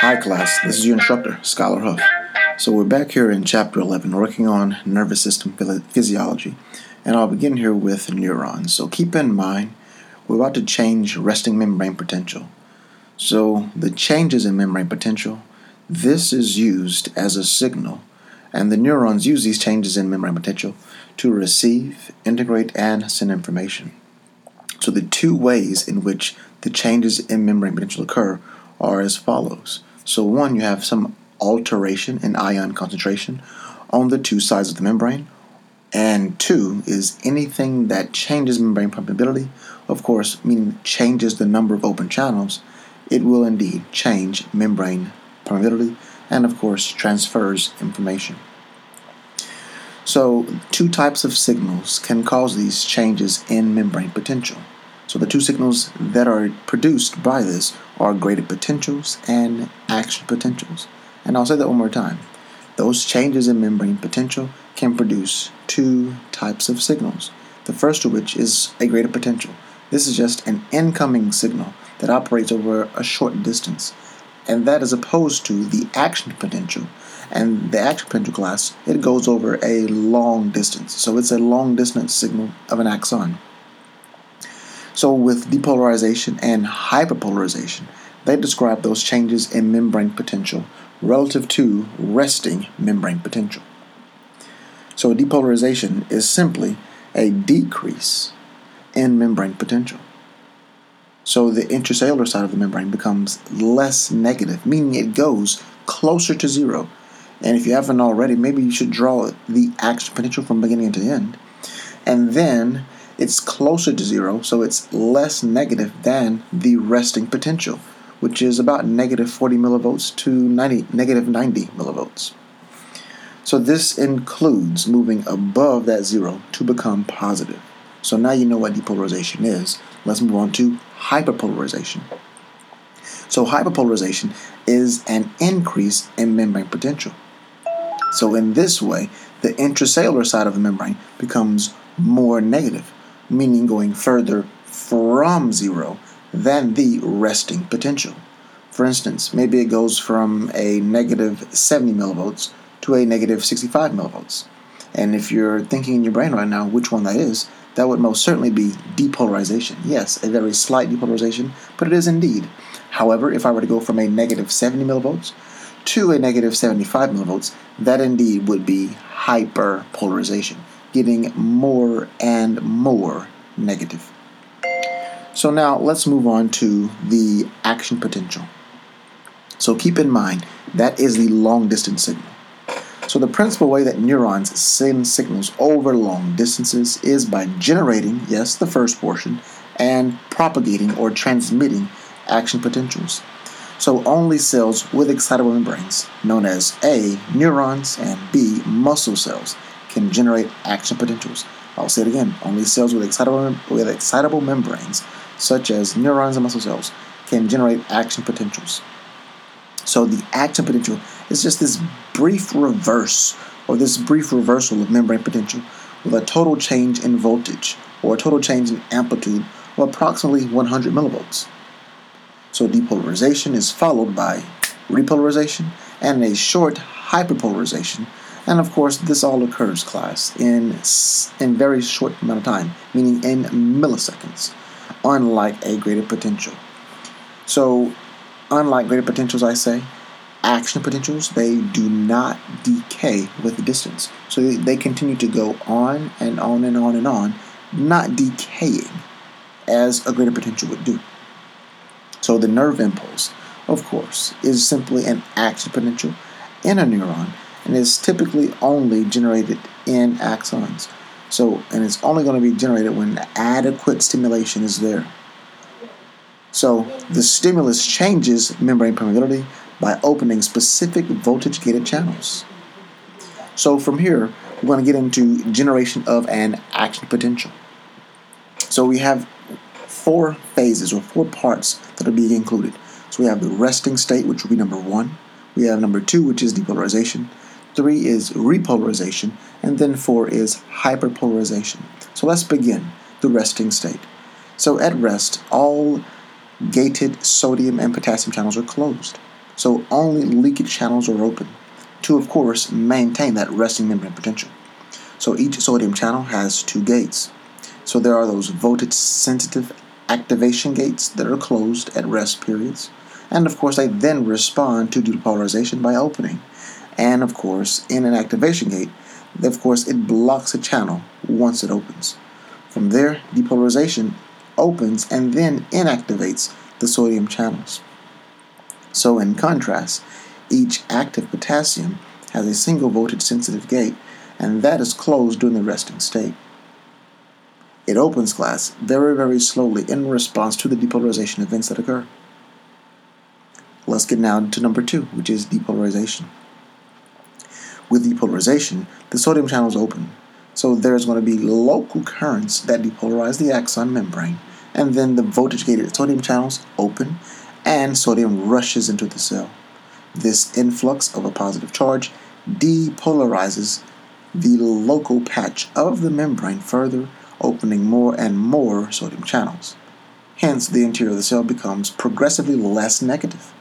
Hi class, this is your instructor, Scholar Hoof. So we're back here in Chapter 11, working on nervous system physiology. And I'll begin here with neurons. So keep in mind, we're about to change resting membrane potential. So the changes in membrane potential, this is used as a signal. And the neurons use these changes in membrane potential to receive, integrate, and send information. So the two ways in which the changes in membrane potential occur are as follows. So one, you have some alteration in ion concentration on the two sides of the membrane, and two is anything that changes membrane permeability, of course, meaning changes the number of open channels, it will indeed change membrane permeability and, of course, transfers information. So two types of signals can cause these changes in membrane potential. So the two signals that are produced by this are graded potentials and action potentials. And I'll say that one more time. Those changes in membrane potential can produce two types of signals. The first of which is a graded potential. This is just an incoming signal that operates over a short distance. And that is opposed to the action potential. And the action potential class, it goes over a long distance. So it's a long distance signal of an axon. So with depolarization and hyperpolarization, they describe those changes in membrane potential relative to resting membrane potential. So depolarization is simply a decrease in membrane potential. So the intracellular side of the membrane becomes less negative, meaning it goes closer to zero. And if you haven't already, maybe you should draw the action potential from beginning to end. And then it's closer to zero, so it's less negative than the resting potential, which is about negative 40 millivolts to negative 90 millivolts. So this includes moving above that zero to become positive. So now you know what depolarization is. Let's move on to hyperpolarization. So hyperpolarization is an increase in membrane potential. So in this way, the intracellular side of the membrane becomes more negative, meaning going further from zero than the resting potential. For instance, maybe it goes from a negative 70 millivolts to a negative 65 millivolts. And if you're thinking in your brain right now which one that is, that would most certainly be depolarization. Yes, a very slight depolarization, but it is indeed. However, if I were to go from a negative 70 millivolts to a negative 75 millivolts, that indeed would be hyperpolarization, getting more and more negative. So now let's move on to the action potential. So keep in mind, that is the long distance signal. So the principal way that neurons send signals over long distances is by generating, yes, the first portion, and propagating or transmitting action potentials. So only cells with excitable membranes, known as A, neurons, and B, muscle cells, can generate action potentials. I'll say it again, only cells with excitable membranes, such as neurons and muscle cells, can generate action potentials. So the action potential is just this brief reverse, or this brief reversal of membrane potential with a total change in voltage, or a total change in amplitude of approximately 100 millivolts. So depolarization is followed by repolarization and a short hyperpolarization. And of course, this all occurs, class, in very short amount of time, meaning in milliseconds, unlike a graded potential. So, unlike graded potentials, I say, action potentials, they do not decay with distance. So they continue to go on and on and on and on, not decaying as a graded potential would do. So the nerve impulse, of course, is simply an action potential in a neuron, and is typically only generated in axons. So, and it's only going to be generated when adequate stimulation is there. So, the stimulus changes membrane permeability by opening specific voltage-gated channels. So, from here, we're going to get into generation of an action potential. So, we have four phases or four parts that are being included. So, we have the resting state, which will be number one. We have number two, which is depolarization. Three is repolarization, and then four is hyperpolarization. So let's begin the resting state. So at rest, all gated sodium and potassium channels are closed. so only leakage channels are open to, of course, maintain that resting membrane potential. So each sodium channel has two gates. So there are those voltage-sensitive activation gates that are closed at rest periods. And of course, they then respond to depolarization by opening. And of course, in an activation gate, of course, it blocks a channel once it opens. From there, depolarization opens and then inactivates the sodium channels. So in contrast, each active potassium has a single voltage-sensitive gate, and that is closed during the resting state. It opens, class, very, very slowly in response to the depolarization events that occur. Let's get now to number 2, which is depolarization. With depolarization, the sodium channels open, so there's going to be local currents that depolarize the axon membrane, and then the voltage-gated sodium channels open, and sodium rushes into the cell. This influx of a positive charge depolarizes the local patch of the membrane further, opening more and more sodium channels. Hence, the interior of the cell becomes progressively less negative.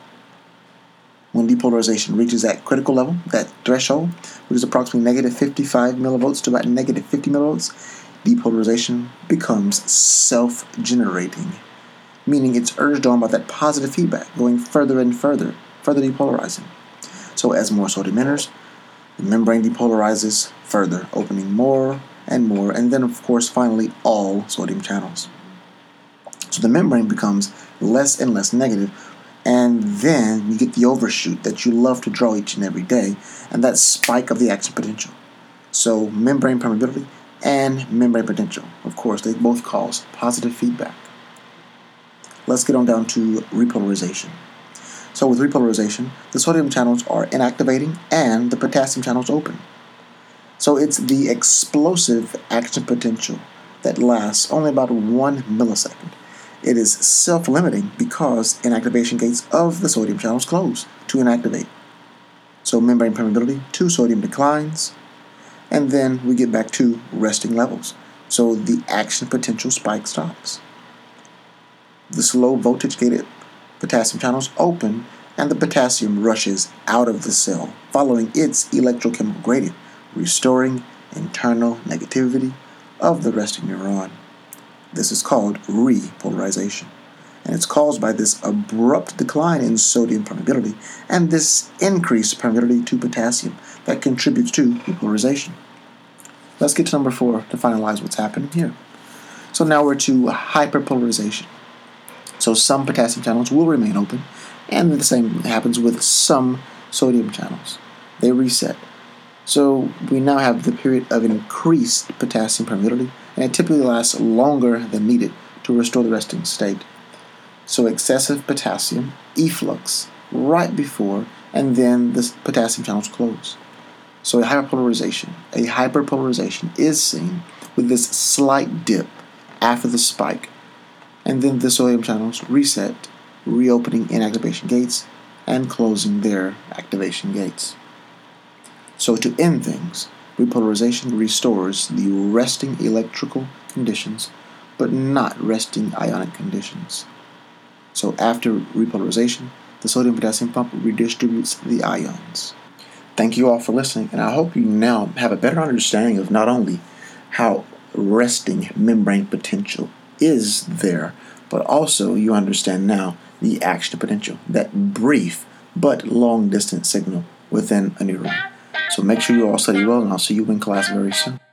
When depolarization reaches that critical level, that threshold, which is approximately negative 55 millivolts to about negative 50 millivolts, depolarization becomes self-generating, meaning it's urged on by that positive feedback, going further and further, further depolarizing. So as more sodium enters, the membrane depolarizes further, opening more and more, and then of course finally all sodium channels. So the membrane becomes less and less negative, and then you get the overshoot that you love to draw each and every day, and that spike of the action potential. So membrane permeability and membrane potential, of course, they both cause positive feedback. Let's get on down to repolarization. So with repolarization, the sodium channels are inactivating and the potassium channels open. So it's the explosive action potential that lasts only about 1 millisecond. It is self-limiting because inactivation gates of the sodium channels close to inactivate. So membrane permeability to sodium declines, and then we get back to resting levels. So the action potential spike stops. The slow voltage-gated potassium channels open, and the potassium rushes out of the cell, following its electrochemical gradient, restoring internal negativity of the resting neuron. This is called repolarization, and it's caused by this abrupt decline in sodium permeability and this increased permeability to potassium that contributes to repolarization. Let's get to number 4 to finalize what's happening here. So now we're to hyperpolarization. So some potassium channels will remain open, and the same happens with some sodium channels. They reset. So we now have the period of increased potassium permeability, and it typically lasts longer than needed to restore the resting state. So excessive potassium efflux right before, and then the potassium channels close. So a hyperpolarization is seen with this slight dip after the spike, and then the sodium channels reset, reopening inactivation gates and closing their activation gates. So to end things, repolarization restores the resting electrical conditions, but not resting ionic conditions. So after repolarization, the sodium-potassium pump redistributes the ions. Thank you all for listening, and I hope you now have a better understanding of not only how resting membrane potential is there, but also you understand now the action potential, that brief but long-distance signal within a neuron. So make sure you all study well, and I'll see you in class very soon.